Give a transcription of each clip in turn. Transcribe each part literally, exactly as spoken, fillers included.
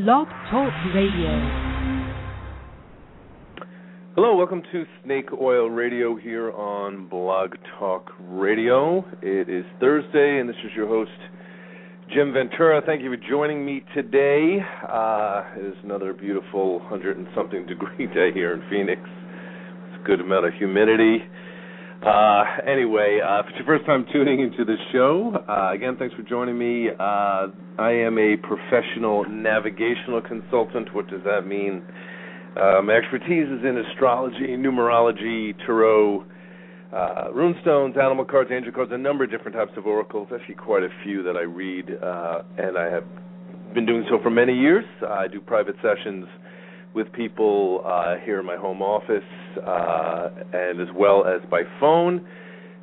Blog Talk Radio. Hello, welcome to Snake Oil Radio here on Blog Talk Radio. It is Thursday, and this is your host, Jim Ventura. Thank you for joining me today. Uh, it is another beautiful one hundred and something degree day here in Phoenix. It's a good amount of humidity. Uh, anyway, uh, if it's your first time tuning into the show, uh, again, thanks for joining me. Uh, I am a professional navigational consultant. What does that mean? Uh, my expertise is in astrology, numerology, tarot, uh, rune stones, animal cards, angel cards, a number of different types of oracles, actually quite a few that I read, uh, and I have been doing so for many years. I do private sessions with people uh, here in my home office, uh, and as well as by phone.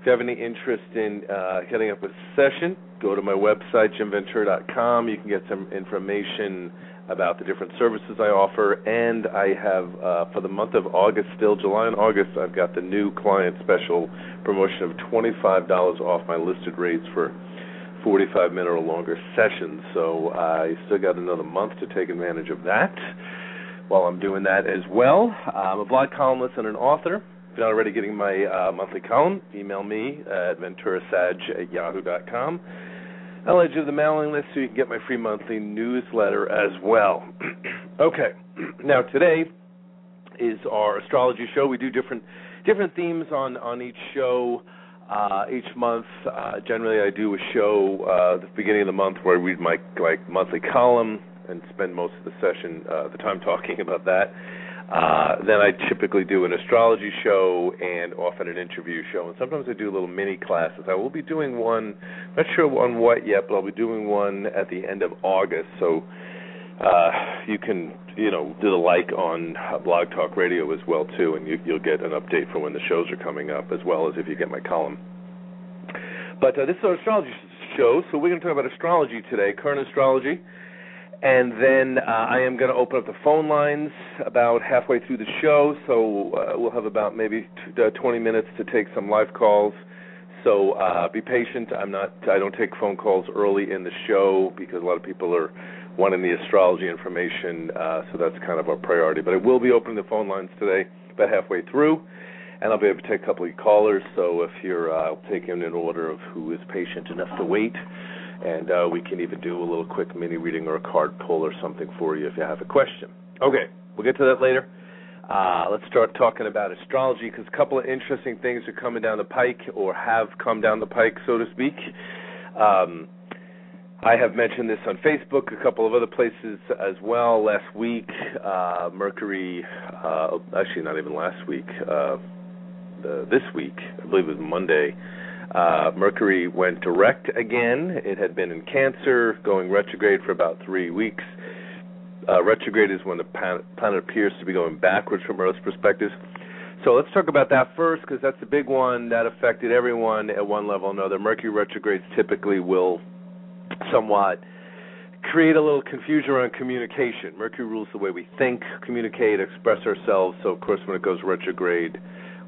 If you have any interest in uh, setting up a session, go to my website, Jim Ventura dot com. You can get some information about the different services I offer, and I have, uh, for the month of August, still July and August, I've got the new client special promotion of twenty-five dollars off my listed rates for forty-five minute or longer sessions, so I still got another month to take advantage of that. While I'm doing that as well, I'm a blog columnist and an author. If you're not already getting my uh, monthly column, email me at venturasag at yahoo dot com. I'll add you to the mailing list so you can get my free monthly newsletter as well. Okay, now today is our astrology show. We do different different themes on, on each show uh, each month. Uh, generally, I do a show uh, at the beginning of the month where I read my like monthly column and spend most of the session, uh, the time talking about that. Uh, then I typically do an astrology show and often an interview show, and sometimes I do little mini classes. I will be doing one, not sure on what yet, but I'll be doing one at the end of August, so uh, you can, you know, do the like on Blog Talk Radio as well, too, and you, you'll get an update for when the shows are coming up, as well as if you get my column. But uh, this is our astrology show, so we're going to talk about astrology today, current astrology. And then uh, I am going to open up the phone lines about halfway through the show, so uh, we'll have about maybe t- uh, twenty minutes to take some live calls. So uh, be patient. I'm not. I don't take phone calls early in the show because a lot of people are wanting the astrology information, uh, so that's kind of our priority. But I will be opening the phone lines today about halfway through, and I'll be able to take a couple of callers. So if you're, uh, I'll take in an order of who is patient enough to wait. And uh, we can even do a little quick mini reading or a card pull or something for you if you have a question. Okay, we'll get to that later. Uh, let's start talking about astrology because a couple of interesting things are coming down the pike or have come down the pike, so to speak. Um, I have mentioned this on Facebook, a couple of other places as well. Last week, uh, Mercury, uh, actually not even last week, uh, the, this week, I believe it was Monday, Uh, Mercury went direct again. It had been in Cancer, going retrograde for about three weeks. Uh, retrograde is when the planet appears to be going backwards from Earth's perspective. So let's talk about that first because that's the big one that affected everyone at one level or another. Mercury retrogrades typically will somewhat create a little confusion around communication. Mercury rules the way we think, communicate, express ourselves. So, of course, when it goes retrograde,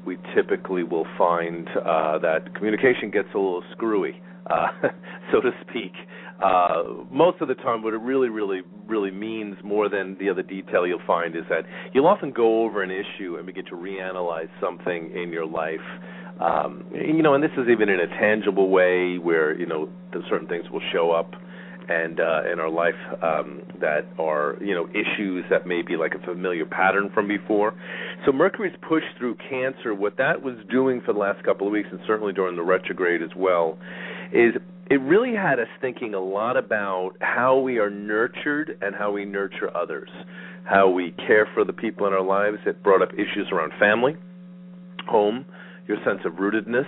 we typically will find uh, that communication gets a little screwy, uh, so to speak. Uh, most of the time, what it really, really, really means more than the other detail you'll find is that you'll often go over an issue and begin to reanalyze something in your life. Um, you know, and this is even in a tangible way where, you know, certain things will show up and uh, in our life um, that are, you know, issues that may be like a familiar pattern from before. So Mercury's push through Cancer, what that was doing for the last couple of weeks, and certainly during the retrograde as well, is it really had us thinking a lot about how we are nurtured and how we nurture others, how we care for the people in our lives. It brought up issues around family, home, your sense of rootedness.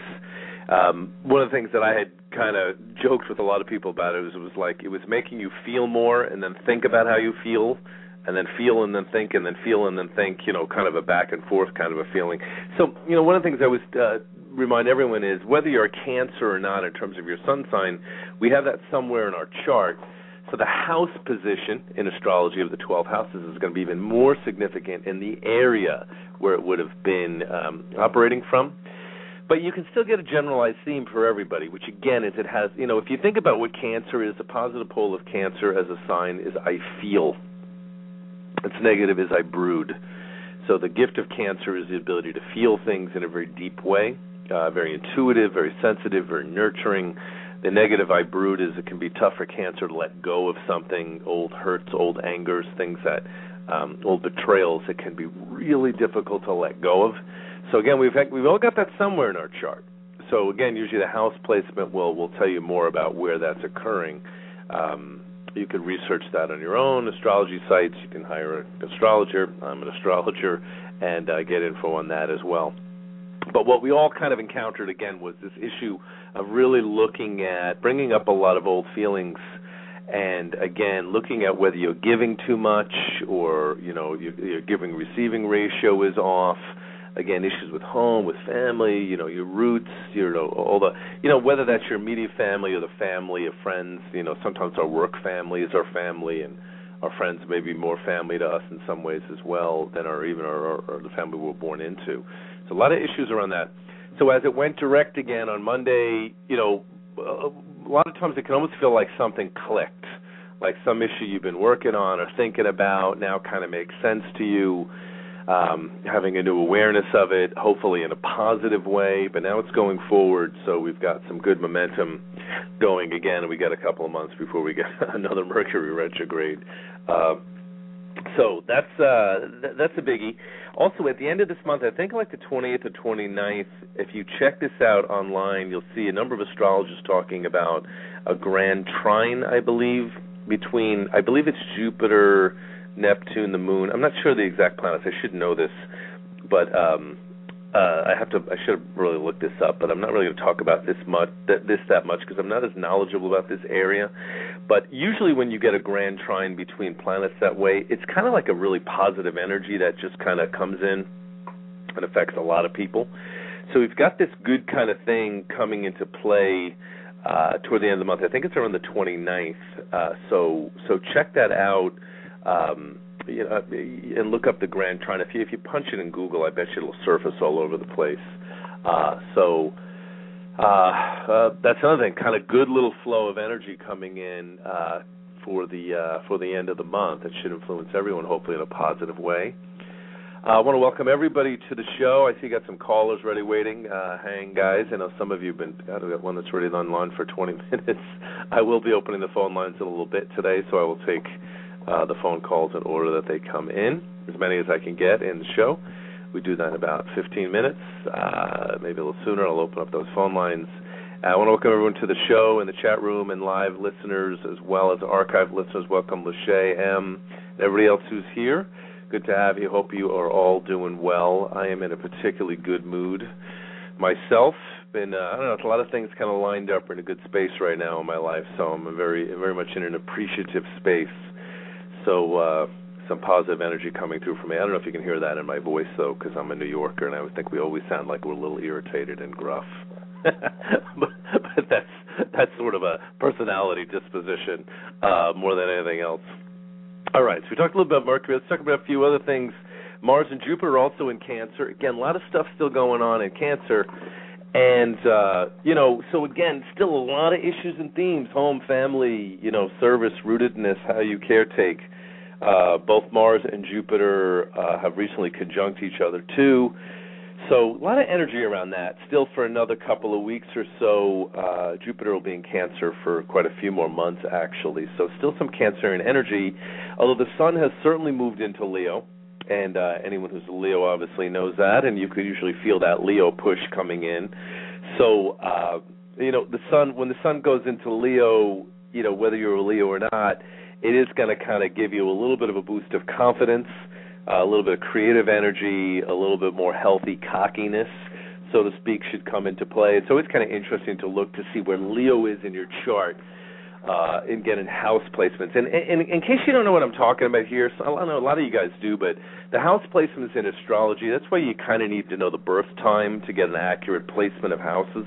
Um, one of the things that I had kind of joked with a lot of people about it was it was like it was making you feel more and then think about how you feel and then feel and then think and then feel and then think, you know, kind of a back and forth kind of a feeling. So, you know, one of the things I always uh, remind everyone is whether you're a Cancer or not in terms of your sun sign, we have that somewhere in our chart. So the house position in astrology of the twelve houses is going to be even more significant in the area where it would have been um, operating from. But you can still get a generalized theme for everybody, which, again, is it has, you know, if you think about what Cancer is, the positive pole of Cancer as a sign is I feel. Its negative is I brood. So the gift of Cancer is the ability to feel things in a very deep way, uh, very intuitive, very sensitive, very nurturing. The negative I brood is it can be tough for Cancer to let go of something, old hurts, old angers, things that, um, old betrayals that can be really difficult to let go of. So again, we've had, we've all got that somewhere in our chart. So again, usually the house placement will will tell you more about where that's occurring. Um, you could research that on your own astrology sites. You can hire an astrologer. I'm an astrologer, and uh, get info on that as well. But what we all kind of encountered, again, was this issue of really looking at, bringing up a lot of old feelings and, again, looking at whether you're giving too much or, you know, your, your giving-receiving ratio is off. Again, issues with home, with family, you know, your roots, you know, all the, you know, whether that's your immediate family or the family of friends, you know, sometimes our work family is our family and our friends may be more family to us in some ways as well than our even our, our, our the family we were born into. So a lot of issues around that. So as it went direct again on Monday, you know, a lot of times it can almost feel like something clicked, like some issue you've been working on or thinking about now kind of makes sense to you, um, having a new awareness of it, hopefully in a positive way. But now it's going forward, so we've got some good momentum going again, and we got a couple of months before we get another Mercury retrograde. Uh, So that's uh, that's a biggie. Also, at the end of this month, I think like the twentieth or twenty-ninth, if you check this out online, you'll see a number of astrologers talking about a grand trine, I believe, between, I believe it's Jupiter, Neptune, the Moon. I'm not sure the exact planets. I should know this, but um, uh, I have to. I should have really looked this up, but I'm not really going to talk about this much, this that much, because I'm not as knowledgeable about this area. But usually when you get a grand trine between planets that way, it's kind of like a really positive energy that just kind of comes in and affects a lot of people. So we've got this good kind of thing coming into play uh, toward the end of the month. I think it's around the twenty-ninth. Uh, so so check that out um, you know, and look up the grand trine. If you, if you punch it in Google, I bet you it'll surface all over the place. Uh, so... Uh, uh, that's another thing, kind of good little flow of energy coming in uh, for the uh, for the end of the month. It should influence everyone, hopefully, in a positive way. Uh, I want to welcome everybody to the show. I see you got some callers ready waiting. Uh, hang, guys. I know some of you have been, God, I've got one that's already online for twenty minutes. I will be opening the phone lines in a little bit today, so I will take uh, the phone calls in order that they come in, as many as I can get in the show. We do that in about fifteen minutes, uh, maybe a little sooner. I'll open up those phone lines. Uh, I want to welcome everyone to the show and the chat room and live listeners as well as archive listeners. Welcome, Lachey, M, and everybody else who's here. Good to have you. Hope you are all doing well. I am in a particularly good mood myself. Been, uh, I don't know, it's a lot of things kind of lined up. We're in a good space right now in my life, so I'm a very, very much in an appreciative space. So, uh, some positive energy coming through from me. I don't know if you can hear that in my voice, though, because I'm a New Yorker, and I would think we always sound like we're a little irritated and gruff. but, but that's that's sort of a personality disposition uh, more than anything else. All right, so we talked a little bit about Mercury. Let's talk about a few other things. Mars and Jupiter are also in Cancer. Again, a lot of stuff still going on in Cancer. And, uh, you know, so again, still a lot of issues and themes, home, family, you know, service, rootedness, how you caretake. Uh, both Mars and Jupiter uh, have recently conjunct each other, too. So a lot of energy around that. Still for another couple of weeks or so, uh, Jupiter will be in Cancer for quite a few more months, actually. So still some Cancerian energy, although the Sun has certainly moved into Leo. And uh, anyone who's a Leo obviously knows that, and you could usually feel that Leo push coming in. So, uh, you know, the Sun, when the Sun goes into Leo, you know, whether you're a Leo or not, it is going to kind of give you a little bit of a boost of confidence, uh, a little bit of creative energy, a little bit more healthy cockiness, so to speak, should come into play. So it's kind of interesting to look to see where Leo is in your chart uh, and get in house placements. And, and, and in case you don't know what I'm talking about here, so I know a lot of you guys do, but the house placements in astrology, that's why you kind of need to know the birth time to get an accurate placement of houses.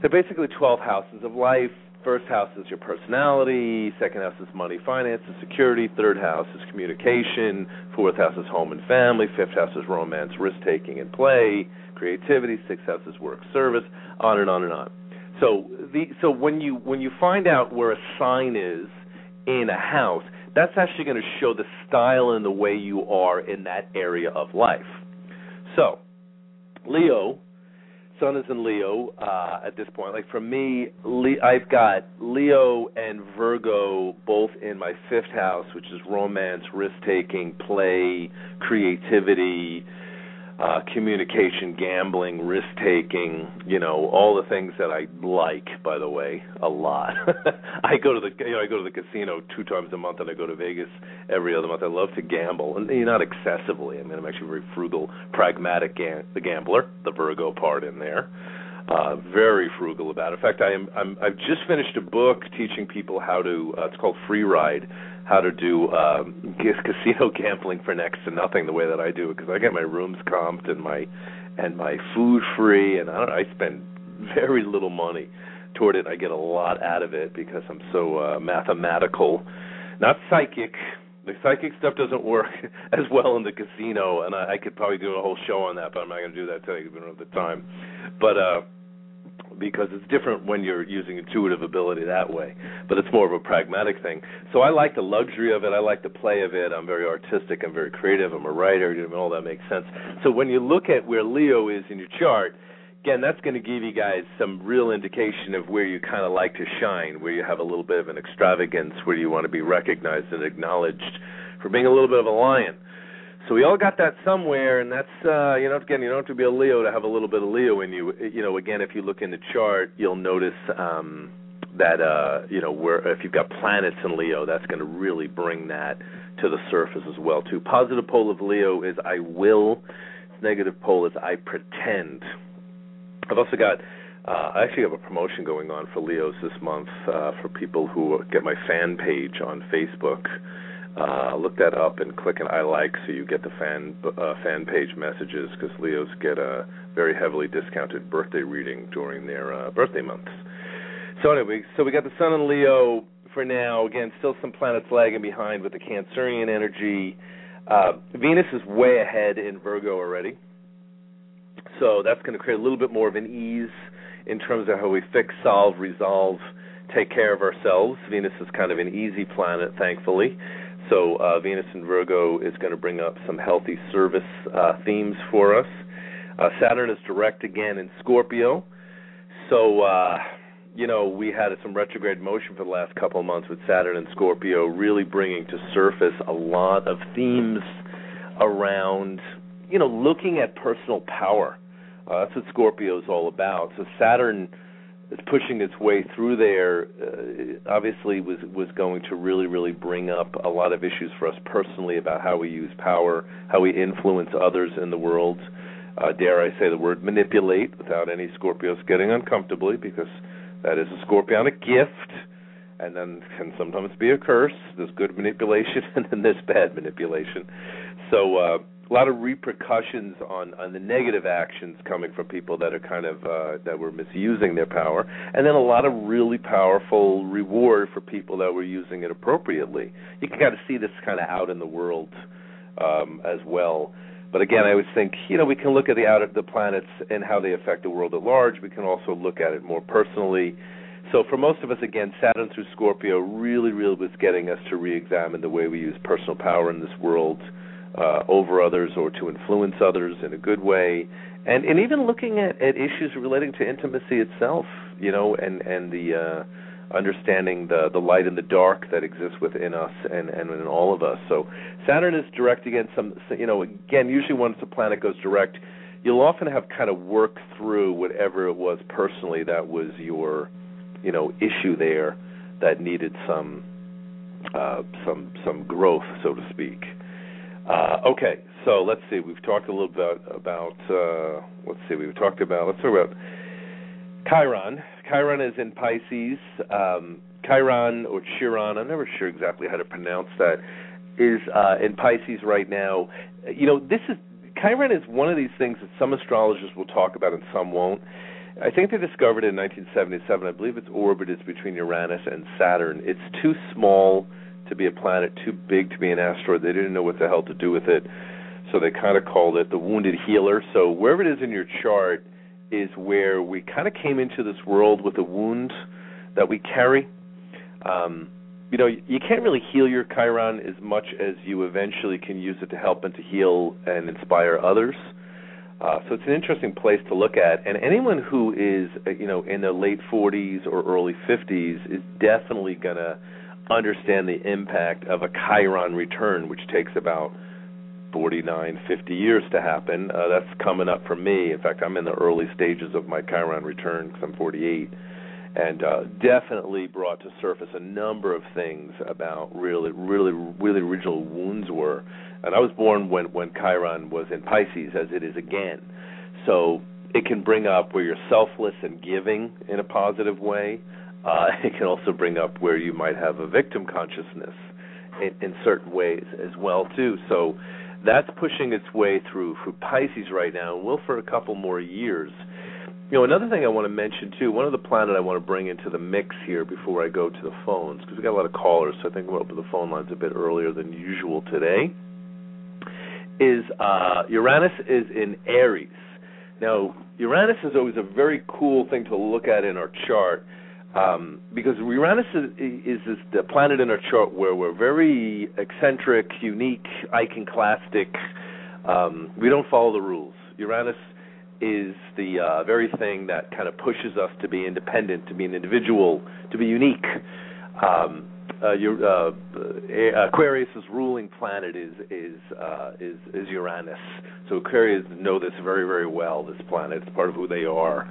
They're basically twelve houses of life. First house is your personality, second house is money, finance, and security, third house is communication, fourth house is home and family, fifth house is romance, risk-taking and play, creativity, sixth house is work, service, on and on and on. So the so when you when you find out where a sign is in a house, that's actually going to show the style and the way you are in that area of life. So, Leo, Sun is in Leo uh, at this point. Like for me, Le- I've got Leo and Virgo both in my fifth house, which is romance, risk-taking, play, creativity, uh, communication, gambling, risk-taking, you know, all the things that I like, by the way, a lot. I go to the you know, I go to the casino two times a month, and I go to Vegas every other month. I love to gamble, and not excessively. I mean, I'm actually very frugal, pragmatic gam- the gambler, the Virgo part in there. Uh, very frugal about it. In fact, I am, I'm, I've just finished a book teaching people how to, uh, it's called Free Ride, how to do um, casino gambling for next to nothing the way that I do it, because I get my rooms comped and my and my food free, and I don't know, I spend very little money toward it. I get a lot out of it because I'm so uh, mathematical, not psychic. The psychic stuff doesn't work as well in the casino, and I, I could probably do a whole show on that, but I'm not going to do that today because we don't have the time. But uh, because it's different when you're using intuitive ability that way, but it's more of a pragmatic thing. So I like the luxury of it. I like the play of it. I'm very artistic. I'm very creative. I'm a writer. You know, all that makes sense. So when you look at where Leo is in your chart, again, that's going to give you guys some real indication of where you kind of like to shine, where you have a little bit of an extravagance, where you want to be recognized and acknowledged for being a little bit of a lion. So we all got that somewhere, and that's, uh, you know, again, you don't have to be a Leo to have a little bit of Leo in you. You know, again, if you look in the chart, you'll notice um, that, uh, you know, where if you've got planets in Leo, that's going to really bring that to the surface as well, too. Positive pole of Leo is I will. Negative pole is I pretend. I've also got, uh, I actually have a promotion going on for Leos this month uh, for people who get my fan page on Facebook. Uh, look that up and click an I like so you get the fan uh, fan page messages, because Leos get a very heavily discounted birthday reading during their uh, birthday months. So anyway, so we got the Sun in Leo for now. Again, still some planets lagging behind with the Cancerian energy. Uh, Venus is way ahead in Virgo already. So that's going to create a little bit more of an ease in terms of how we fix, solve, resolve, take care of ourselves. Venus is kind of an easy planet, thankfully. So uh, Venus in Virgo is going to bring up some healthy service uh, themes for us. Uh, Saturn is direct again in Scorpio. So, uh, you know, we had some retrograde motion for the last couple of months with Saturn and Scorpio really bringing to surface a lot of themes around, you know, looking at personal power. Uh, that's what Scorpio is all about. So Saturn is pushing its way through there. Uh, obviously, was was going to really, really bring up a lot of issues for us personally about how we use power, how we influence others in the world. Uh, dare I say the word manipulate without any Scorpios getting uncomfortably, because that is a Scorpionic gift, and then can sometimes be a curse. There's good manipulation and then there's bad manipulation. So, uh, a lot of repercussions on, on the negative actions coming from people that are kind of uh, that were misusing their power, and then a lot of really powerful reward for people that were using it appropriately. You can kind of see this kind of out in the world um, as well. But again, I always think, you know, we can look at the outer the planets and how they affect the world at large. We can also look at it more personally. So for most of us, again, Saturn through Scorpio really, really was getting us to re-examine the way we use personal power in this world. Uh, over others, or to influence others in a good way, and and even looking at, at issues relating to intimacy itself, you know, and and the uh, understanding the the light and the dark that exists within us and and in all of us. So Saturn is direct against some, you know, again, usually once a planet goes direct, you'll often have kind of worked through whatever it was personally that was your, you know, issue there that needed some uh, some some growth, so to speak. Uh, okay, so let's see. We've talked a little bit about, uh, let's see, we've talked about, let's talk about Chiron. Chiron is in Pisces. Um, Chiron or Chiron, I'm never sure exactly how to pronounce that, is uh, in Pisces right now. You know, this is, Chiron is one of these things that some astrologers will talk about and some won't. I think they discovered it in nineteen seventy-seven. I believe its orbit is between Uranus and Saturn. It's too small to be a planet, too big to be an asteroid. They didn't know what the hell to do with it, so they kind of called it the wounded healer. So wherever it is in your chart is where we kind of came into this world with a wound that we carry. Um, you know, you can't really heal your Chiron as much as you eventually can use it to help and to heal and inspire others. Uh, so it's an interesting place to look at. And anyone who is, you know, in their late forties or early fifties is definitely going to understand the impact of a Chiron return, which takes about forty-nine, fifty years to happen. Uh, that's coming up for me. In fact, I'm in the early stages of my Chiron return because I'm forty-eight. And uh, definitely brought to surface a number of things about really, really, really original wounds were. And I was born when, when Chiron was in Pisces, as it is again. So it can bring up where you're selfless and giving in a positive way. Uh, it can also bring up where you might have a victim consciousness in, in certain ways as well, too. So that's pushing its way through for Pisces right now, and will for a couple more years. You know, another thing I want to mention, too, one of the planet I want to bring into the mix here before I go to the phones, because we've got a lot of callers, so I think we'll open the phone lines a bit earlier than usual today, is uh, Uranus is in Aries. Now, Uranus is always a very cool thing to look at in our chart, um, because Uranus is, is the planet in our chart where we're very eccentric, unique, iconoclastic. Um, we don't follow the rules. Uranus is the uh, very thing that kind of pushes us to be independent, to be an individual, to be unique. Um, uh, your, uh, Aquarius's ruling planet is is, uh, is is Uranus. So Aquarius know this very, very well, this planet. It's part of who they are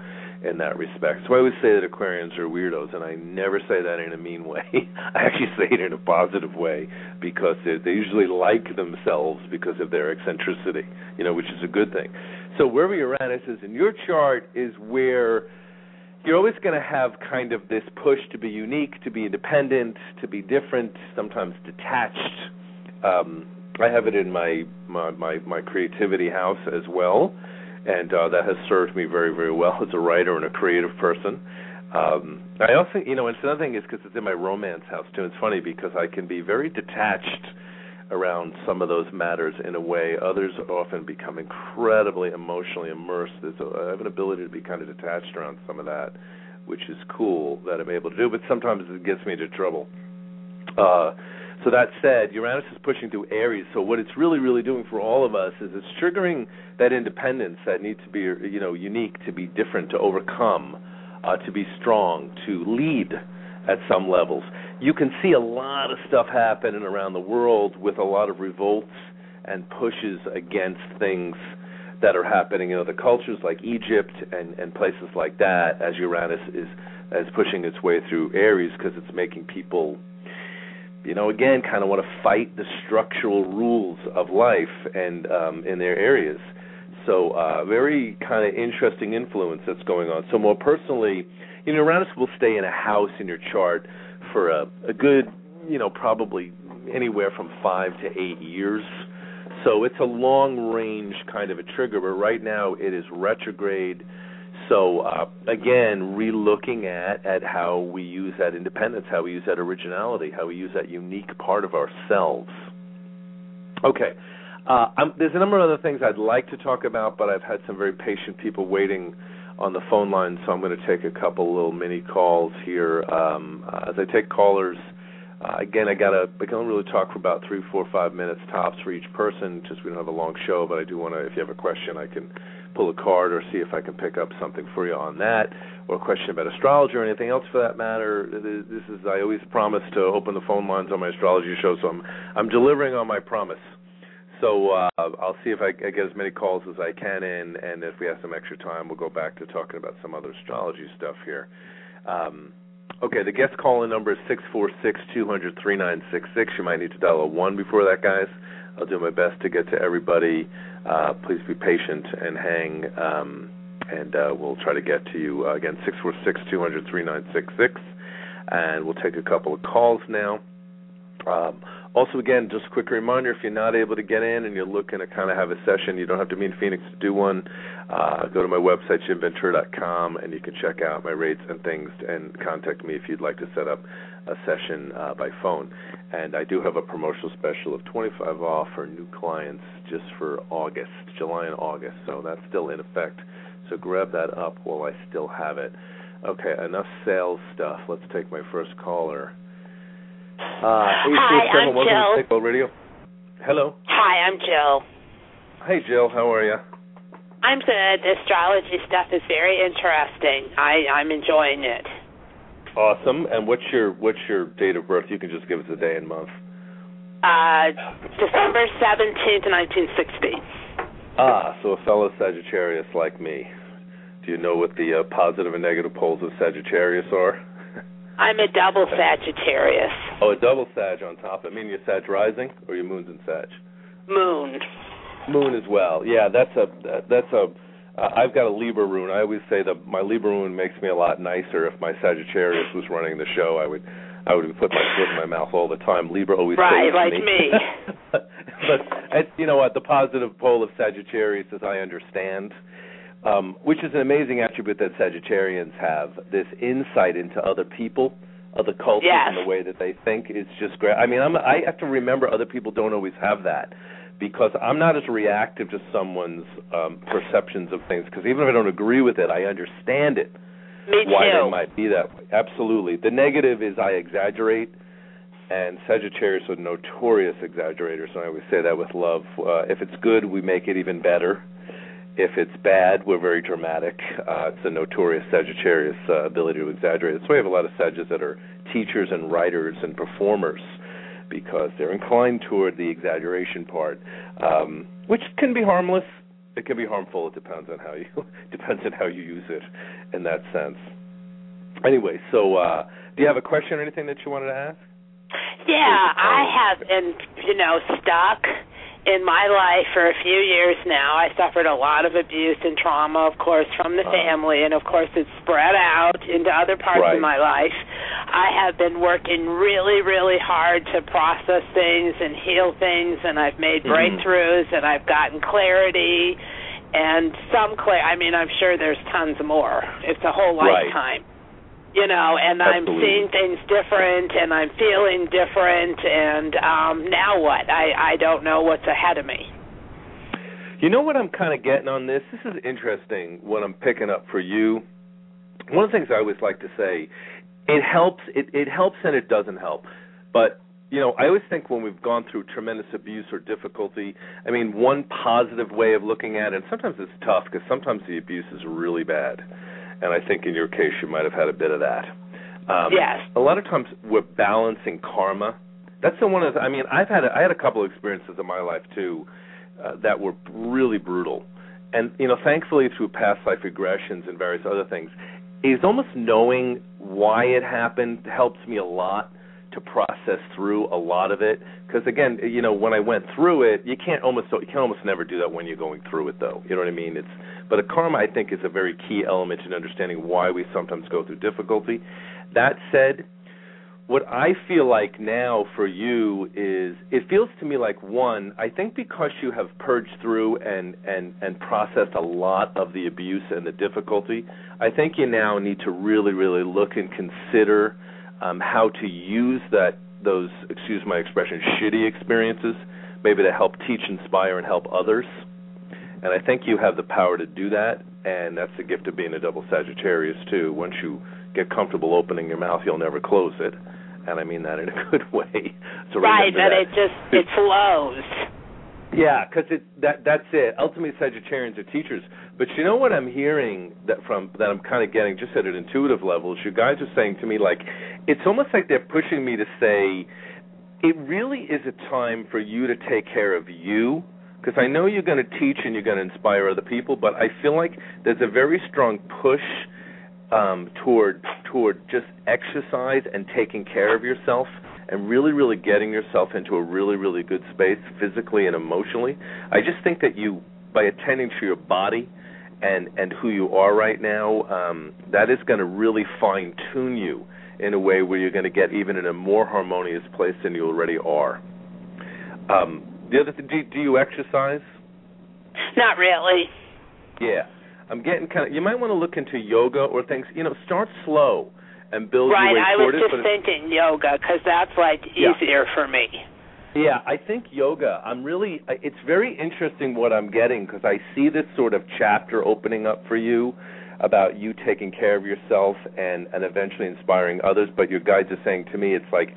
in that respect. So I always say that Aquarians are weirdos, and I never say that in a mean way. I actually say it in a positive way, because they usually like themselves because of their eccentricity, you know, which is a good thing. So wherever Uranus is in your chart is where you're always going to have kind of this push to be unique, to be independent, to be different, sometimes detached. Um, I have it in my my, my, my creativity house as well, and uh, that has served me very, very well as a writer and a creative person. Um, I also, you know, and another thing is because it's in my romance house too. It's funny because I can be very detached around some of those matters in a way. Others often become incredibly emotionally immersed. There's a, I have an ability to be kind of detached around some of that, which is cool that I'm able to do, but sometimes it gets me into trouble. Uh, so that said, Uranus is pushing through Aries, so what it's really, really doing for all of us is it's triggering that independence that needs to be, you know, unique, to be different, to overcome, uh, to be strong, to lead at some levels. You can see a lot of stuff happening around the world with a lot of revolts and pushes against things that are happening in other cultures like Egypt and, and places like that, as Uranus is, is pushing its way through Aries, because it's making people, you know, again, kind of want to fight the structural rules of life and um, in their areas. So uh, very kind of interesting influence that's going on. So more personally, you know, Uranus will stay in a house in your chart for a, a good, you know, probably anywhere from five to eight years. So it's a long-range kind of a trigger, but right now it is retrograde. So, uh, again, re-looking at, at how we use that independence, how we use that originality, how we use that unique part of ourselves. Okay. Uh, I'm, there's a number of other things I'd like to talk about, but I've had some very patient people waiting on the phone line, so I'm going to take a couple little mini calls here. Um, uh, as I take callers, uh, again, I gotta, I can only really talk for about three, four, five minutes tops for each person. Just we don't have a long show, but I do want to, if you have a question, I can pull a card or see if I can pick up something for you on that, or a question about astrology or anything else for that matter. This is, I always promise to open the phone lines on my astrology show, so I'm, I'm delivering on my promise. So uh, I'll see if I, I get as many calls as I can in, and if we have some extra time, we'll go back to talking about some other astrology stuff here. Um, okay, the guest call-in number is six four six, two hundred, thirty-nine sixty-six. You might need to dial a one before that, guys. I'll do my best to get to everybody. Uh, please be patient and hang, um, and uh, we'll try to get to you. Uh, again, six four six, two hundred, thirty-nine sixty-six, and we'll take a couple of calls now. Um, also, again, just a quick reminder, if you're not able to get in and you're looking to kind of have a session, you don't have to be in Phoenix to do one, uh, go to my website, Jim Ventura dot com, and you can check out my rates and things and contact me if you'd like to set up a session uh, by phone. And I do have a promotional special of twenty-five off for new clients just for August, July and August, so that's still in effect. So grab that up while I still have it. Okay, enough sales stuff. Let's take my first caller. Uh, Hi, I'm Jill. Snake Oil Radio. Hello. Hi, I'm Jill. Hey, Jill. How are you? I'm good. The astrology stuff is very interesting. I, I'm enjoying it. Awesome. And what's your what's your date of birth? You can just give us a day and month. Uh, December seventeenth, nineteen sixty. Ah, so a fellow Sagittarius like me. Do you know what the uh, positive and negative poles of Sagittarius are? I'm a double Sagittarius. Oh, a double Sag on top. I mean, you're Sag rising, or your moon's in Sag? Moon. Moon as well. Yeah, that's a that's a. Uh, I've got a Libra rune. I always say that my Libra rune makes me a lot nicer. If my Sagittarius was running the show, I would I would put my foot in my mouth all the time. Libra always right, saves like me. Right, like me. But you know what? The positive pole of Sagittarius, as I understand. Um, which is an amazing attribute that Sagittarians have. This insight into other people, other cultures, yes. and the way that they think is just great. I mean, I'm, I have to remember other people don't always have that because I'm not as reactive to someone's um, perceptions of things because even if I don't agree with it, I understand it. Me too. Why they might be that way. Absolutely. The negative is I exaggerate, and Sagittarius are notorious exaggerators, and I always say that with love. Uh, if it's good, we make it even better. If it's bad, we're very dramatic. Uh, it's a notorious Sagittarius uh, ability to exaggerate. That's why we have a lot of Sagittarius that are teachers and writers and performers because they're inclined toward the exaggeration part, um, which can be harmless. It can be harmful. It depends on how you depends on how you use it in that sense. Anyway, so uh, do you have a question or anything that you wanted to ask? Yeah, I have been, you know, stuck. In my life for a few years now, I suffered a lot of abuse and trauma, of course, from the family, and, of course, it's spread out into other parts right. of my life. I have been working really, really hard to process things and heal things, and I've made breakthroughs, mm-hmm. and I've gotten clarity, and some clarity. I mean, I'm sure there's tons more. It's a whole lifetime. Right. You know, and Absolutely. I'm seeing things different, and I'm feeling different, and um, now what? I, I don't know what's ahead of me. You know what I'm kind of getting on this? This is interesting, what I'm picking up for you. One of the things I always like to say, it helps, it, it helps and it doesn't help. But, you know, I always think when we've gone through tremendous abuse or difficulty, I mean, one positive way of looking at it, and sometimes it's tough because sometimes the abuse is really bad. And I think in your case you might have had a bit of that. Um, yes. A lot of times we're balancing karma. That's the one of the, I mean, I've had a, I had a couple of experiences in my life too uh, that were really brutal. And, you know, thankfully through past life regressions and various other things, is almost knowing why it happened helps me a lot to process through a lot of it. Because, again, you know, when I went through it, you can't almost you can almost never do that when you're going through it, though. You know what I mean? It's But a karma, I think, is a very key element in understanding why we sometimes go through difficulty. That said, what I feel like now for you is it feels to me like, one, I think because you have purged through and, and, and processed a lot of the abuse and the difficulty, I think you now need to really, really look and consider um, how to use that those, excuse my expression, shitty experiences, maybe to help teach, inspire, and help others. And I think you have the power to do that, and that's the gift of being a double Sagittarius, too. Once you get comfortable opening your mouth, you'll never close it, and I mean that in a good way. So right, but that. it just it flows. Yeah, because it that that's it. Ultimately, Sagittarians are teachers. But you know what I'm hearing that from that I'm kind of getting just at an intuitive level is you guys are saying to me, like, it's almost like they're pushing me to say it really is a time for you to take care of you. Because I know you're going to teach and you're going to inspire other people, but I feel like there's a very strong push um, toward toward just exercise and taking care of yourself and really, really getting yourself into a really, really good space physically and emotionally. I just think that you, by attending to your body and, and who you are right now, um, that is going to really fine-tune you in a way where you're going to get even in a more harmonious place than you already are. Um The other thing, do, do you exercise? Not really. Yeah. I'm getting kind of, you might want to look into yoga or things, you know, start slow and build right, your way I toward it. Right, I was just thinking it, yoga because that's like easier yeah. for me. Yeah, I think yoga, I'm really, it's very interesting what I'm getting because I see this sort of chapter opening up for you about you taking care of yourself and, and eventually inspiring others, but your guides are saying to me it's like,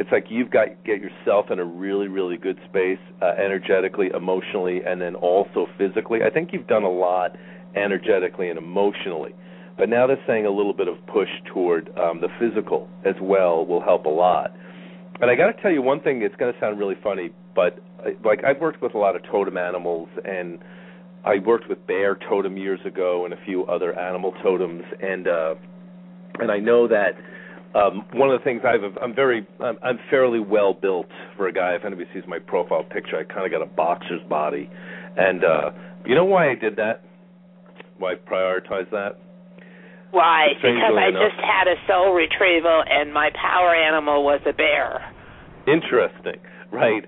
it's like you've got to get yourself in a really, really good space uh, energetically, emotionally, and then also physically. I think you've done a lot energetically and emotionally. But now they're saying a little bit of push toward um, the physical as well will help a lot. And I got to tell you one thing, it's going to sound really funny, but like I've worked with a lot of totem animals, and I worked with bear totem years ago and a few other animal totems, and uh, and I know that um, one of the things I've I'm very I'm, I'm fairly well built for a guy. If anybody sees my profile picture, I kind of got a boxer's body, and uh, you know why I did that? Why I prioritized that? Why? Strangely because I enough. just had a soul retrieval, and my power animal was a bear. Interesting, right?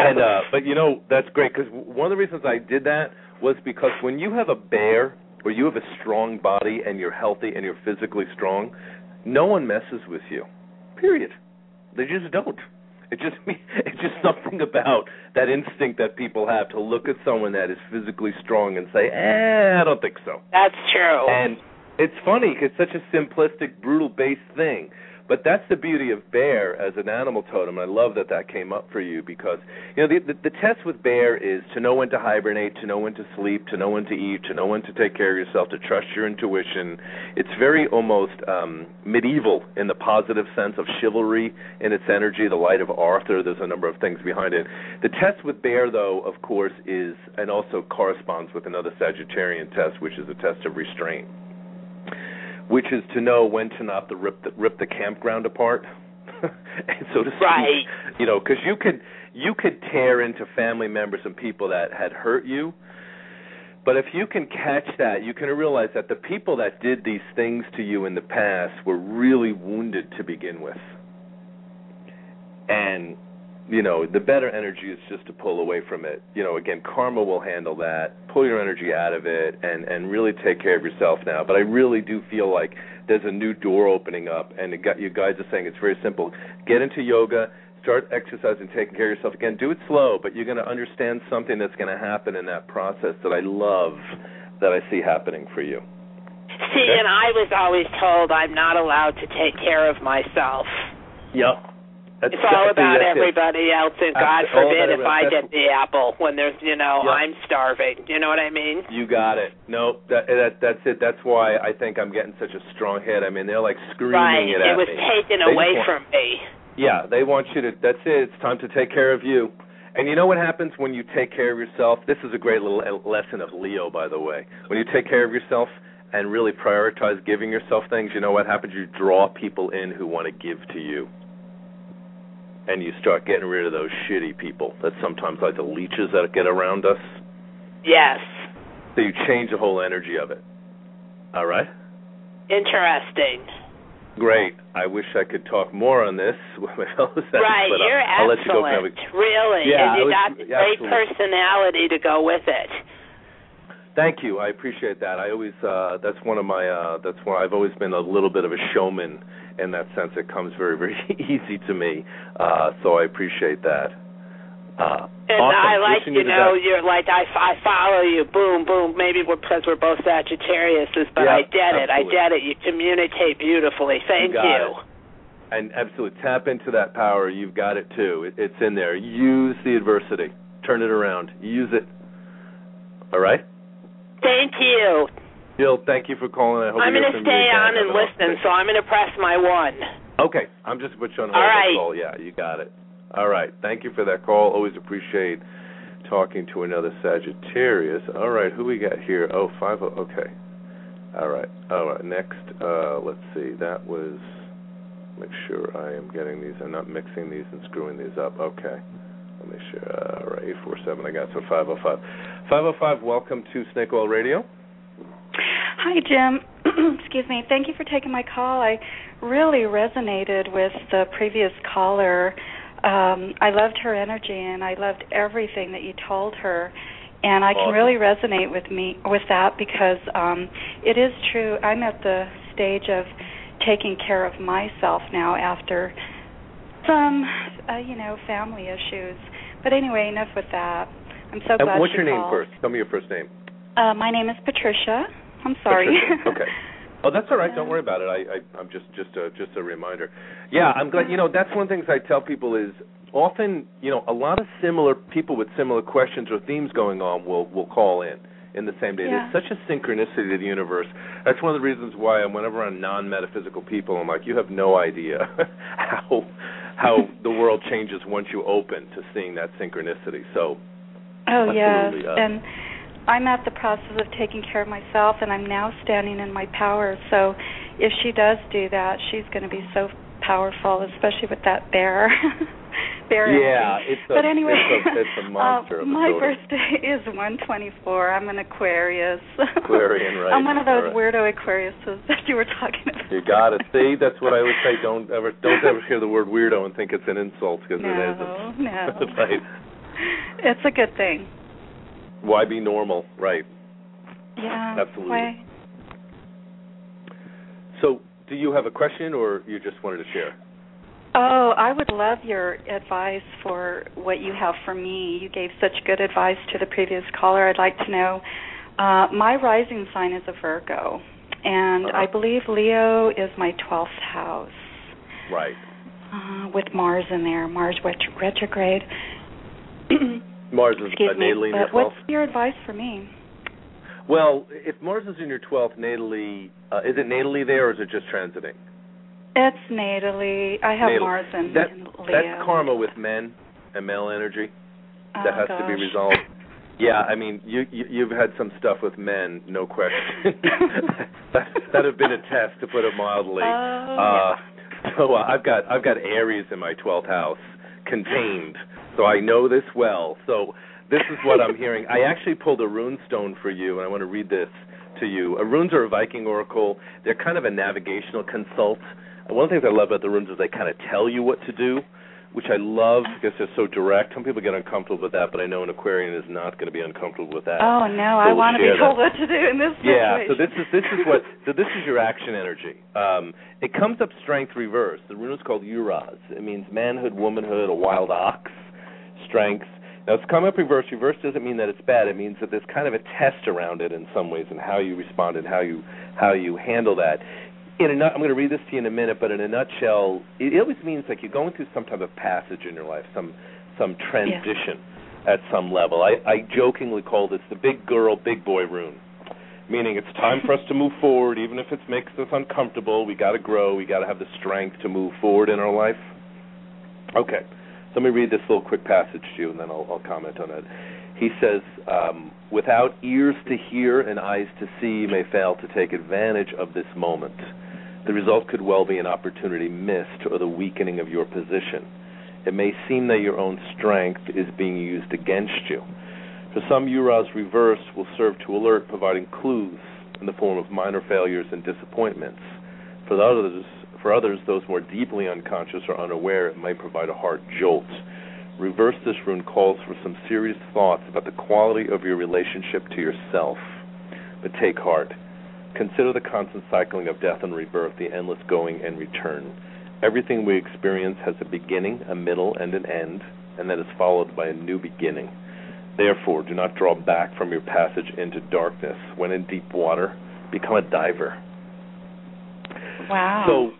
And uh, but you know that's great, because one of the reasons I did that was because when you have a bear or you have a strong body and you're healthy and you're physically strong, no one messes with you. Period. They just don't. It just it's just something about that instinct that people have to look at someone that is physically strong and say, eh, I don't think so. That's true. And it's funny because it's such a simplistic, brutal-based thing. But that's the beauty of bear as an animal totem, and I love that that came up for you because, you know, the, the the test with bear is to know when to hibernate, to know when to sleep, to know when to eat, to know when to take care of yourself, to trust your intuition. It's very almost um, medieval in the positive sense of chivalry in its energy, the light of Arthur. There's a number of things behind it. The test with bear, though, of course, is and also corresponds with another Sagittarian test, which is a test of restraint, which is to know when to not to rip the rip the campground apart, and so to speak. Right. You know, because you could you could tear into family members and people that had hurt you, but if you can catch that, you can realize that the people that did these things to you in the past were really wounded to begin with, and you know the better energy is just to pull away from it. You know, again, karma will handle that. Pull your energy out of it and, and really take care of yourself now. But I really do feel like there's a new door opening up, and it got, you guys are saying it's very simple. Get into yoga, start exercising, taking care of yourself. Again, do it slow, but you're going to understand something that's going to happen in that process that I love that I see happening for you. See, okay? And I was always told I'm not allowed to take care of myself. Yep. That's, it's all about everybody it. else, and God After, forbid if I get the apple when there's, you know, yeah. I'm starving. You know what I mean? You got it. No, that, that that's it. That's why I think I'm getting such a strong hit. I mean, they're like screaming right. it at me. It was me. taken they away want, from me. Yeah, they want you to, that's it. It's time to take care of you. And you know what happens when you take care of yourself? This is a great little lesson of Leo, by the way. When you take care of yourself and really prioritize giving yourself things, you know what happens? You draw people in who want to give to you. And you start getting rid of those shitty people that sometimes like the leeches that get around us. Yes. So you change the whole energy of it. All right? Interesting. Great. I wish I could talk more on this with my fellow scientists. Right, but you're I'll, I'll excellent. Let you go. Really, yeah, and you got was, the great absolutely. personality to go with it. Thank you. I appreciate that. I always uh, that's one of my uh, that's why I've always been a little bit of a showman in that sense. It comes very very easy to me, uh, so I appreciate that. Uh, and awesome. I like Listen you know that. you're like I, I follow you. Boom boom. Maybe we're, because we're both Sagittariuses, but yeah, I get absolutely. it. I get it. You communicate beautifully. Thank you. you. And absolutely tap into that power. You've got it too. It, it's in there. Use the adversity. Turn it around. Use it. All right. Thank you. Jill, thank you for calling. I hope I'm going to stay on and listen, so I'm going to press my one. Okay. I'm just going to put you on hold. All right. Call. Yeah, you got it. All right. Thank you for that call. Always appreciate talking to another Sagittarius. All right. Who we got here? Oh, five. Oh, okay. All right. All right. Next, uh, let's see. That was, make sure I am getting these. I'm not mixing these and screwing these up. Okay. Let me share. Uh, all right, eight four seven, I got so five oh five. five oh five, welcome to Snake Oil Radio. Hi, Jim. Excuse me. Thank you for taking my call. I really resonated with the previous caller. Um, I loved her energy, and I loved everything that you told her. And I awesome. can really resonate with me with that because um, it is true. I'm at the stage of taking care of myself now after some, uh, you know, family issues. But anyway, enough with that. I'm so glad you called. What's your name first? Tell me your first name. Uh, my name is Patricia. I'm sorry. Patricia. Okay. Oh, that's all right. Don't worry about it. I, I, I'm just, just, a, just a reminder. Yeah, I'm glad. You know, that's one of the things I tell people is often, you know, a lot of similar people with similar questions or themes going on will, will call in in the same day. Yeah. There's such a synchronicity to the universe. That's one of the reasons why I'm whenever I'm non-metaphysical people, I'm like, you have no idea how how the world changes once you open to seeing that synchronicity. So, oh, yeah, up. And I'm at the process of taking care of myself, and I'm now standing in my power. So if she does do that, she's going to be so powerful, especially with that bear. bear yeah, it's a, but anyway, it's a, it's a monster. Uh, of my total. Birthday is one twenty-four. I'm an Aquarius. Aquarian, right. I'm one of those right. weirdo Aquariuses that you were talking about. You got it. See, that's what I would say. Don't ever, don't ever hear the word weirdo and think it's an insult, because no, it isn't. No, no. Right. It's a good thing. Why be normal, right? Yeah, absolutely. Why? So, do you have a question, or you just wanted to share? Oh, I would love your advice for what you have for me. You gave such good advice to the previous caller. I'd like to know. Uh, my rising sign is a Virgo, and uh-huh. I believe Leo is my twelfth house. Right. Uh, with Mars in there, Mars retro- retrograde. Mars is Excuse a natally me, in your twelfth. What's your advice for me? Well, if Mars is in your twelfth natally, uh, is it natally there, or is it just transiting? It's natally. I have natally. Mars in, that, in Leo. That's karma with men and male energy that oh, has gosh. to be resolved. Yeah, I mean, you, you, you've had some stuff with men, no question. that, that have been a test, to put it mildly. Oh, uh, yeah. So uh, I've got I've got Aries in my twelfth house, contained. So I know this well. So this is what I'm hearing. I actually pulled a rune stone for you, and I want to read this to you. Uh, runes are a Viking oracle. They're kind of a navigational consult. One of the things I love about the runes is they kind of tell you what to do, which I love because they're so direct. Some people get uncomfortable with that, but I know an Aquarian is not going to be uncomfortable with that. Oh, no, so I we'll want to be told what to do in this situation. Yeah, so this is this is what so this is your action energy. Um, it comes up strength reverse. The rune is called Uruz. It means manhood, womanhood, a wild ox, strength. Now, it's come up reverse. Reverse doesn't mean that it's bad. It means that there's kind of a test around it in some ways, and how you respond and how you how you handle that. In a, I'm going to read this to you in a minute, but in a nutshell, it always means like you're going through some type of passage in your life, some some transition yeah. at some level. I, I jokingly call this the big girl, big boy rune, meaning it's time for us to move forward, even if it makes us uncomfortable. We got to grow. We got to have the strength to move forward in our life. Okay. Let me read this little quick passage to you, and then I'll, I'll comment on it. He says, um, without ears to hear and eyes to see, you may fail to take advantage of this moment. The result could well be an opportunity missed or the weakening of your position. It may seem that your own strength is being used against you. For some, Uruz reverse will serve to alert, providing clues in the form of minor failures and disappointments. For the others, For others, those more deeply unconscious or unaware, it might provide a hard jolt. Reverse this rune calls for some serious thoughts about the quality of your relationship to yourself. But take heart. Consider the constant cycling of death and rebirth, the endless going and return. Everything we experience has a beginning, a middle, and an end, and that is followed by a new beginning. Therefore, do not draw back from your passage into darkness. When in deep water, become a diver. Wow. So,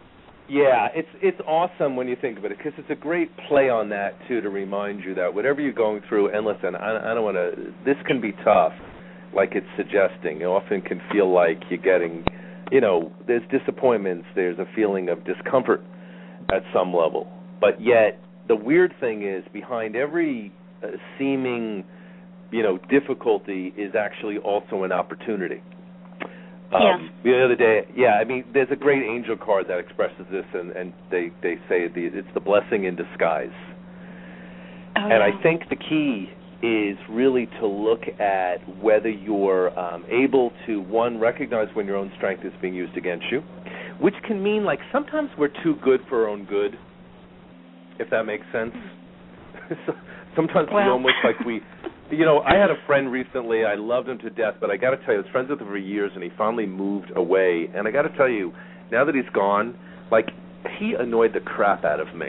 yeah, it's it's awesome when you think about it, because it's a great play on that, too, to remind you that whatever you're going through, and listen, I, I don't want to, this can be tough, like it's suggesting. It often can feel like you're getting, you know, there's disappointments, there's a feeling of discomfort at some level. But yet, the weird thing is, behind every uh, seeming, you know, difficulty is actually also an opportunity. Um, yeah. The other day, yeah, I mean, there's a great angel card that expresses this, and, and they, they say the, it's the blessing in disguise. Oh, and yeah. I think the key is really to look at whether you're um, able to, one, recognize when your own strength is being used against you, which can mean, like, sometimes we're too good for our own good, if that makes sense. Sometimes well. we almost like we... You know, I had a friend recently. I loved him to death, but I got to tell you, I was friends with him for years, and he finally moved away. And I got to tell you, now that he's gone, like, he annoyed the crap out of me.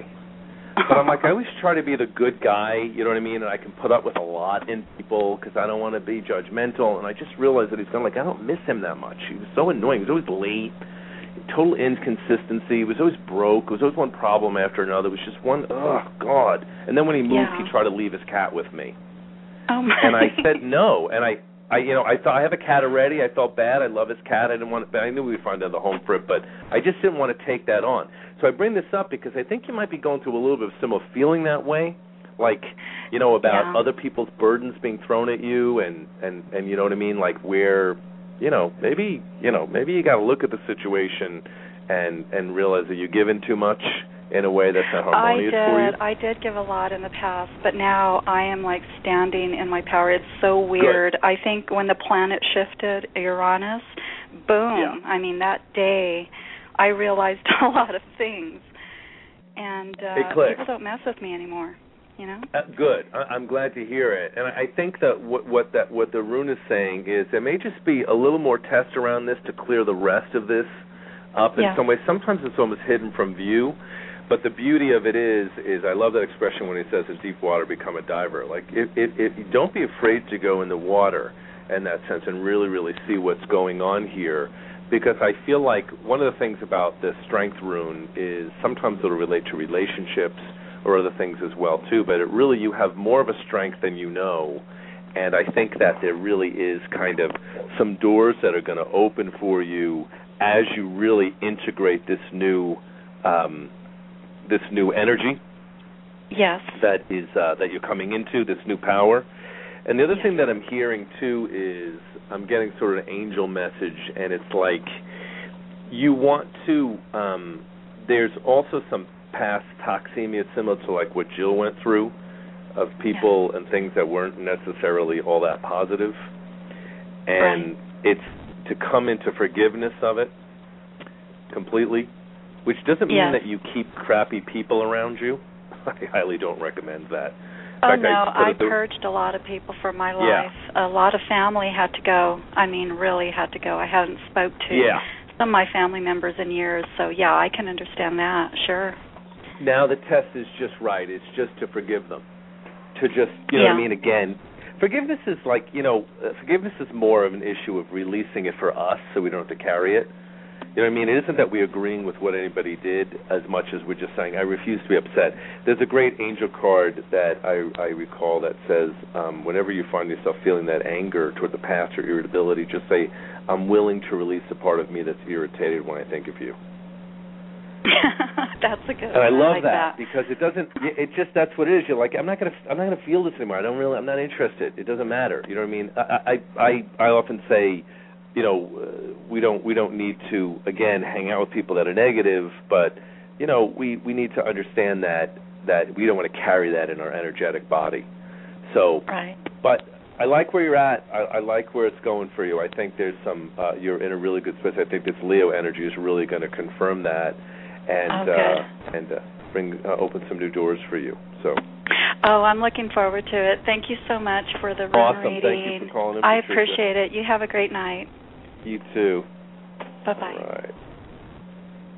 But I'm like, I always try to be the good guy, you know what I mean? And I can put up with a lot in people because I don't want to be judgmental. And I just realized that he's gone, like, I don't miss him that much. He was so annoying. He was always late. total inconsistency. He was always broke. It was always one problem after another. It was just one, oh, God. And then when he moved, yeah. he tried to leave his cat with me. Oh, my. And I said no. And I, I, you know, I thought I have a cat already. I felt bad. I love his cat. I didn't want it, but I knew we would find another home for it. But I just didn't want to take that on. So I bring this up because I think you might be going through a little bit of similar feeling that way. Like, you know, about yeah. other people's burdens being thrown at you and, and, and you know what I mean? Like where, you know, maybe, you know, maybe you got to look at the situation and, and realize that you're giving too much in a way that's not harmonious for you. I did. I did give a lot in the past, but now I am, like, standing in my power. It's so weird. Good. I think when the planet shifted, Uranus, boom. Yeah. I mean, that day I realized a lot of things. And uh, people don't mess with me anymore. You know? Uh, good. I- I'm glad to hear it. And I, I think that what, what that what the rune is saying is there may just be a little more test around this to clear the rest of this up in yeah. some way. Sometimes it's almost hidden from view, but the beauty of it is is I love that expression when it says in deep water, become a diver. Like it, it, it, don't be afraid to go in the water in that sense and really, really see what's going on here. Because I feel like one of the things about the strength rune is sometimes it'll relate to relationships or other things as well, too. But it really, you have more of a strength than you know. And I think that there really is kind of some doors that are going to open for you as you really integrate this new um, this new energy. Yes. That is uh, that you're coming into, this new power. And the other yes. thing that I'm hearing, too, is I'm getting sort of an angel message, and it's like you want to, um, there's also some past toxemia similar to like what Jill went through of people yeah. and things that weren't necessarily all that positive. And right. it's to come into forgiveness of it completely, which doesn't mean yes. that you keep crappy people around you. I highly don't recommend that. In oh, fact, no, I, I purged a lot of people from my life. Yeah. A lot of family had to go. I mean, really had to go. I hadn't spoke to yeah. some of my family members in years. So, yeah, I can understand that, sure. Now the test is just right. It's just to forgive them, to just, you know yeah. what I mean, again. Forgiveness is like, you know, forgiveness is more of an issue of releasing it for us so we don't have to carry it. You know what I mean? It isn't that we're agreeing with what anybody did as much as we're just saying, I refuse to be upset. There's a great angel card that I, I recall that says, um, whenever you find yourself feeling that anger toward the past or irritability, just say, I'm willing to release the part of me that's irritated when I think of you. That's a good. And I love I like that, that because it doesn't. It just that's what it is. You're like, I'm not gonna. I'm not gonna feel this anymore. I don't really. I'm not interested. It doesn't matter. You know what I mean? I I I, I often say, you know, uh, we don't we don't need to again hang out with people that are negative, but you know, we, we need to understand that that we don't want to carry that in our energetic body. So, right. but I like where you're at. I, I like where it's going for you. I think there's some. Uh, you're in a really good space. I think this Leo energy is really going to confirm that. And oh, uh, and uh, bring uh, open some new doors for you. So. Oh, I'm looking forward to it. Thank you so much for the awesome. Reading. Thank you for calling in. I Patricia. Appreciate it. You have a great night. You too. Bye bye. All right.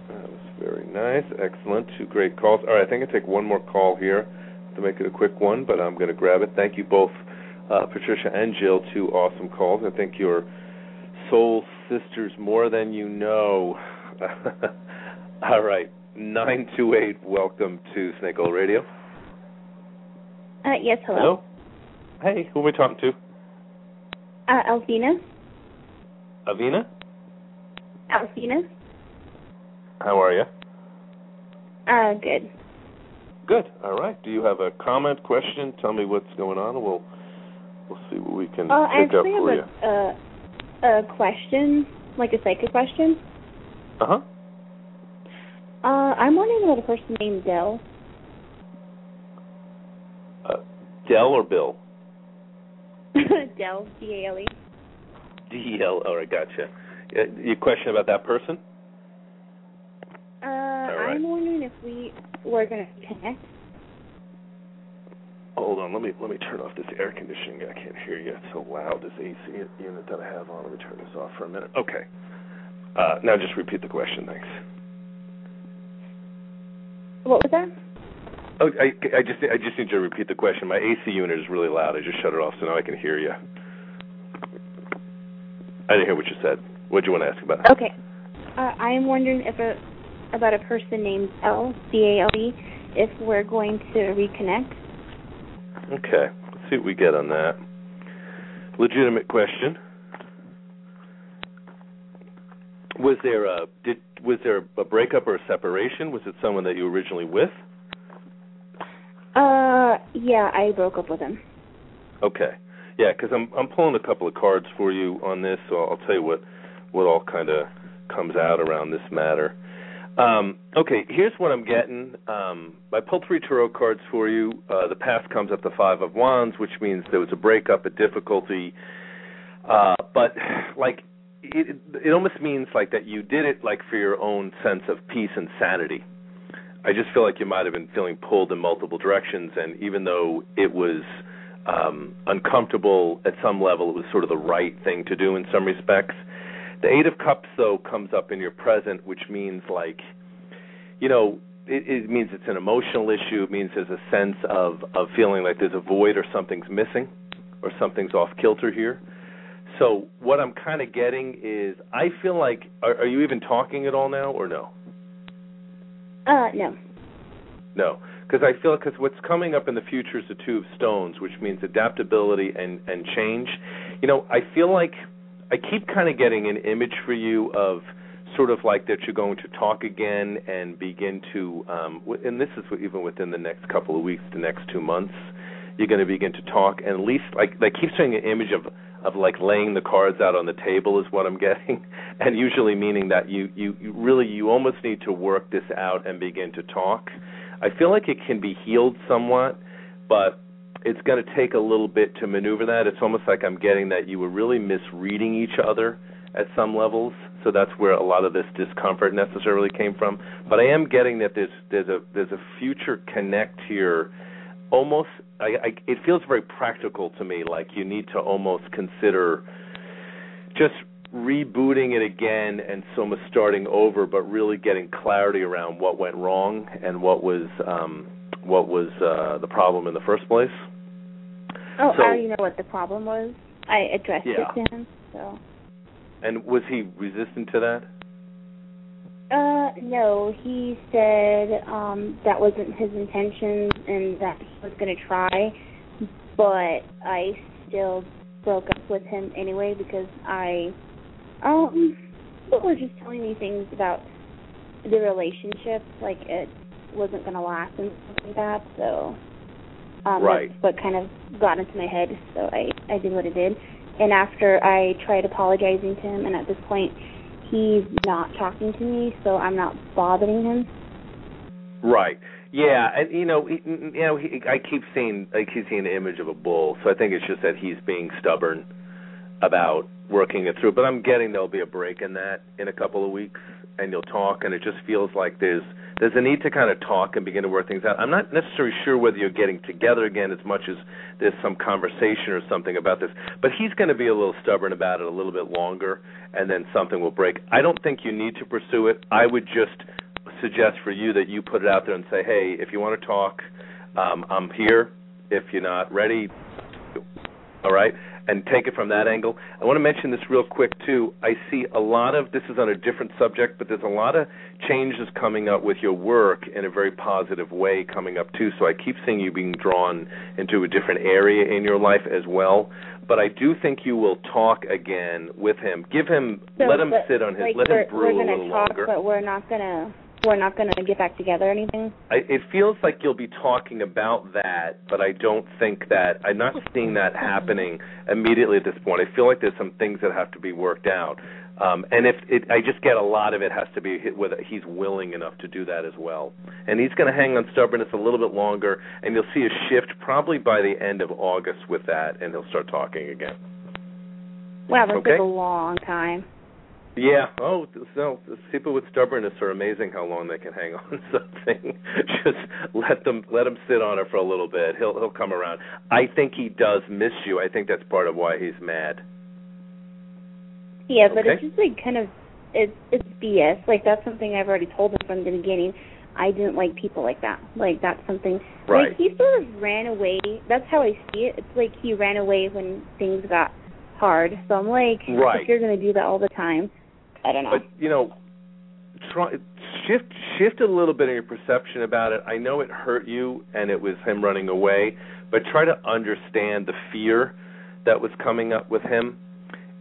That was very nice. Excellent. Two great calls. All right, I think I take one more call here to make it a quick one, but I'm going to grab it. Thank you both, uh, Patricia and Jill. Two awesome calls. I think you're soul sisters more than you know. All right, nine two eight, welcome to Snake Oil Radio. Uh, yes, hello. Hello. Hey, who are we talking to? Uh, Alvina. Alvina? Alvina. How are you? Uh, good. Good, all right. Do you have a comment, question? Tell me what's going on, and we'll, we'll see what we can uh, pick up for you. I actually have a, a question, like a psychic question. Uh-huh. Uh, I'm wondering about a person named Dell. Uh, Dell or Bill? Dell, D A L E. D E L, all right, gotcha. Uh, your question about that person? Uh, right. I'm wondering if we were going to connect. Hold on, let me let me turn off this air conditioning. I can't hear you. It's so loud, this A C unit that I have on. Let me turn this off for a minute. Okay. Uh, now just repeat the question, thanks. What was that? Oh, I, I just I just need you to repeat the question. My A C unit is really loud. I just shut it off, so now I can hear you. I didn't hear what you said. What did you want to ask about? Okay. Uh, I am wondering if a, about a person named L, C A L E, if we're going to reconnect. Okay. Let's see what we get on that. Legitimate question. Was there a did was there a breakup or a separation? Was it someone that you were originally with? Uh, yeah, I broke up with him. Okay. Yeah, because I'm I'm pulling a couple of cards for you on this, so I'll tell you what, what all kind of comes out around this matter. Um, okay, here's what I'm getting. Um, I pulled three tarot cards for you. Uh, the past comes up the Five of Wands, which means there was a breakup, a difficulty. Uh, but, like, it, it almost means, like, that you did it, like, for your own sense of peace and sanity. I just feel like you might have been feeling pulled in multiple directions, and even though it was um, uncomfortable at some level, it was sort of the right thing to do in some respects. The Eight of Cups, though, comes up in your present, which means, like, you know, it, it means it's an emotional issue. It means there's a sense of, of feeling like there's a void or something's missing or something's off kilter here. So what I'm kind of getting is I feel like are, are you even talking at all now or no? Uh, no. No, because I feel because what's coming up in the future is the Two of Stones, which means adaptability and, and change. You know, I feel like I keep kind of getting an image for you of sort of like that you're going to talk again and begin to, um, and this is even within the next couple of weeks, the next two months, you're going to begin to talk. And at least, like, I keep seeing an image of, of like laying the cards out on the table is what I'm getting, and usually meaning that you, you, you really, you almost need to work this out and begin to talk. I feel like it can be healed somewhat, but it's going to take a little bit to maneuver that. It's almost like I'm getting that you were really misreading each other at some levels, so that's where a lot of this discomfort necessarily came from. But I am getting that there's there's a there's a future connect here. Almost, I, I, it feels very practical to me. Like you need to almost consider just rebooting it again and so much starting over, but really getting clarity around what went wrong and what was um, what was uh, the problem in the first place. Oh, so, I already know what the problem was. I addressed yeah. it to him. So. And was he resistant to that? Uh, no, he said um, that wasn't his intention and that he was going to try, but I still broke up with him anyway because I, um, people were just telling me things about the relationship, like it wasn't going to last and stuff like that, so um, right. that's what kind of got into my head, so I, I did what I did. And after I tried apologizing to him, and at this point, he's not talking to me, so I'm not bothering him. Right. Yeah, and you know, he, you know, he, I keep seeing, I keep seeing the image of a bull. So I think it's just that he's being stubborn about working it through. But I'm getting there'll be a break in that in a couple of weeks, and you'll talk. And it just feels like there's there's a need to kind of talk and begin to work things out. I'm not necessarily sure whether you're getting together again as much as there's some conversation or something about this. But he's going to be a little stubborn about it a little bit longer, and then something will break. I don't think you need to pursue it. I would just suggest for you that you put it out there and say, hey, if you want to talk, um, I'm here. If you're not ready, all right? And take it from that angle. I want to mention this real quick, too. I see a lot of, this is on a different subject, but there's a lot of changes coming up with your work in a very positive way coming up, too. So I keep seeing you being drawn into a different area in your life as well. But I do think you will talk again with him. Give him, so, let him sit on his, like let him brew a little talk, longer. But we're not going to We're not going to get back together or anything? I, it feels like you'll be talking about that, but I don't think that, I'm not seeing that happening immediately at this point. I feel like there's some things that have to be worked out. Um, and if it, I just get a lot of it has to be whether he's willing enough to do that as well. And he's going to hang on stubbornness a little bit longer, and you'll see a shift probably by the end of August with that, and he'll start talking again. Wow, that okay? took a long time. Yeah. Oh, no. People with stubbornness are amazing how long they can hang on something. Just let them let him sit on it for a little bit. He'll he'll come around. I think he does miss you. I think that's part of why he's mad. Yeah, but okay? It's just like kind of it's it's B S. Like that's something I've already told him from the beginning. I didn't like people like that. Like that's something. Right. Like he sort of ran away. That's how I see it. It's like he ran away when things got hard. So I'm like, right. If you're gonna do that all the time. I don't know. But, you know, try, shift shift a little bit in your perception about it. I know it hurt you and it was him running away, but try to understand the fear that was coming up with him.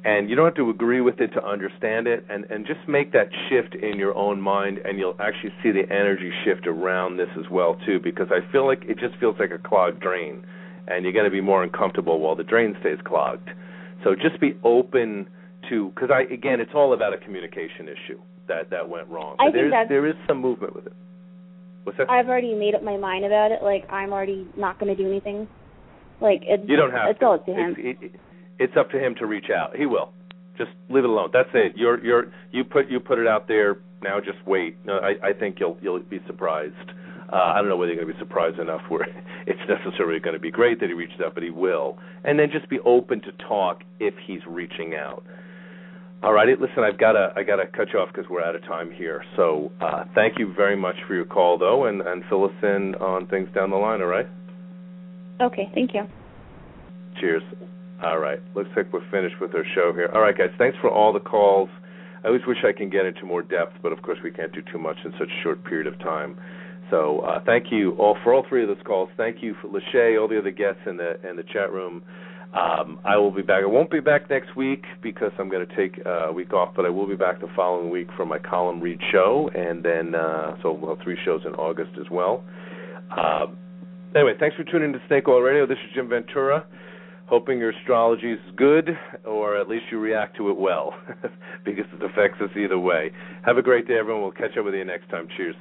And you don't have to agree with it to understand it, and, and just make that shift in your own mind, and you'll actually see the energy shift around this as well, too, because I feel like it just feels like a clogged drain, and you're going to be more uncomfortable while the drain stays clogged. So just be open to, because, I again, it's all about a communication issue that, that went wrong. I but think that's, there is some movement with it. What's that? I've already made up my mind about it. Like, I'm already not going to do anything. Like, it's, you don't have it's to. all up to him. It's, it, it, It's up to him to reach out. He will. Just leave it alone. That's it. You're you're you put you put it out there. Now just wait. No, I, I think you'll you'll be surprised. Uh, I don't know whether you're going to be surprised enough where it's necessarily going to be great that he reaches out, but he will. And then just be open to talk if he's reaching out. All righty. Listen, I've got to I got to cut you off because we're out of time here. So uh, thank you very much for your call though, and, and fill us in on things down the line. All right. Okay. Thank you. Cheers. All right. Looks like we're finished with our show here. All right, guys. Thanks for all the calls. I always wish I can get into more depth, but, of course, we can't do too much in such a short period of time. So uh, thank you all for all three of those calls. Thank you for Lachey, all the other guests in the in the chat room. Um, I will be back. I won't be back next week because I'm going to take a week off, but I will be back the following week for my column read show, and then uh, so we'll have three shows in August as well. Uh, anyway, thanks for tuning to Snake Oil Radio. This is Jim Ventura. Hoping your astrology is good, or at least you react to it well, because it affects us either way. Have a great day, everyone. We'll catch up with you next time. Cheers.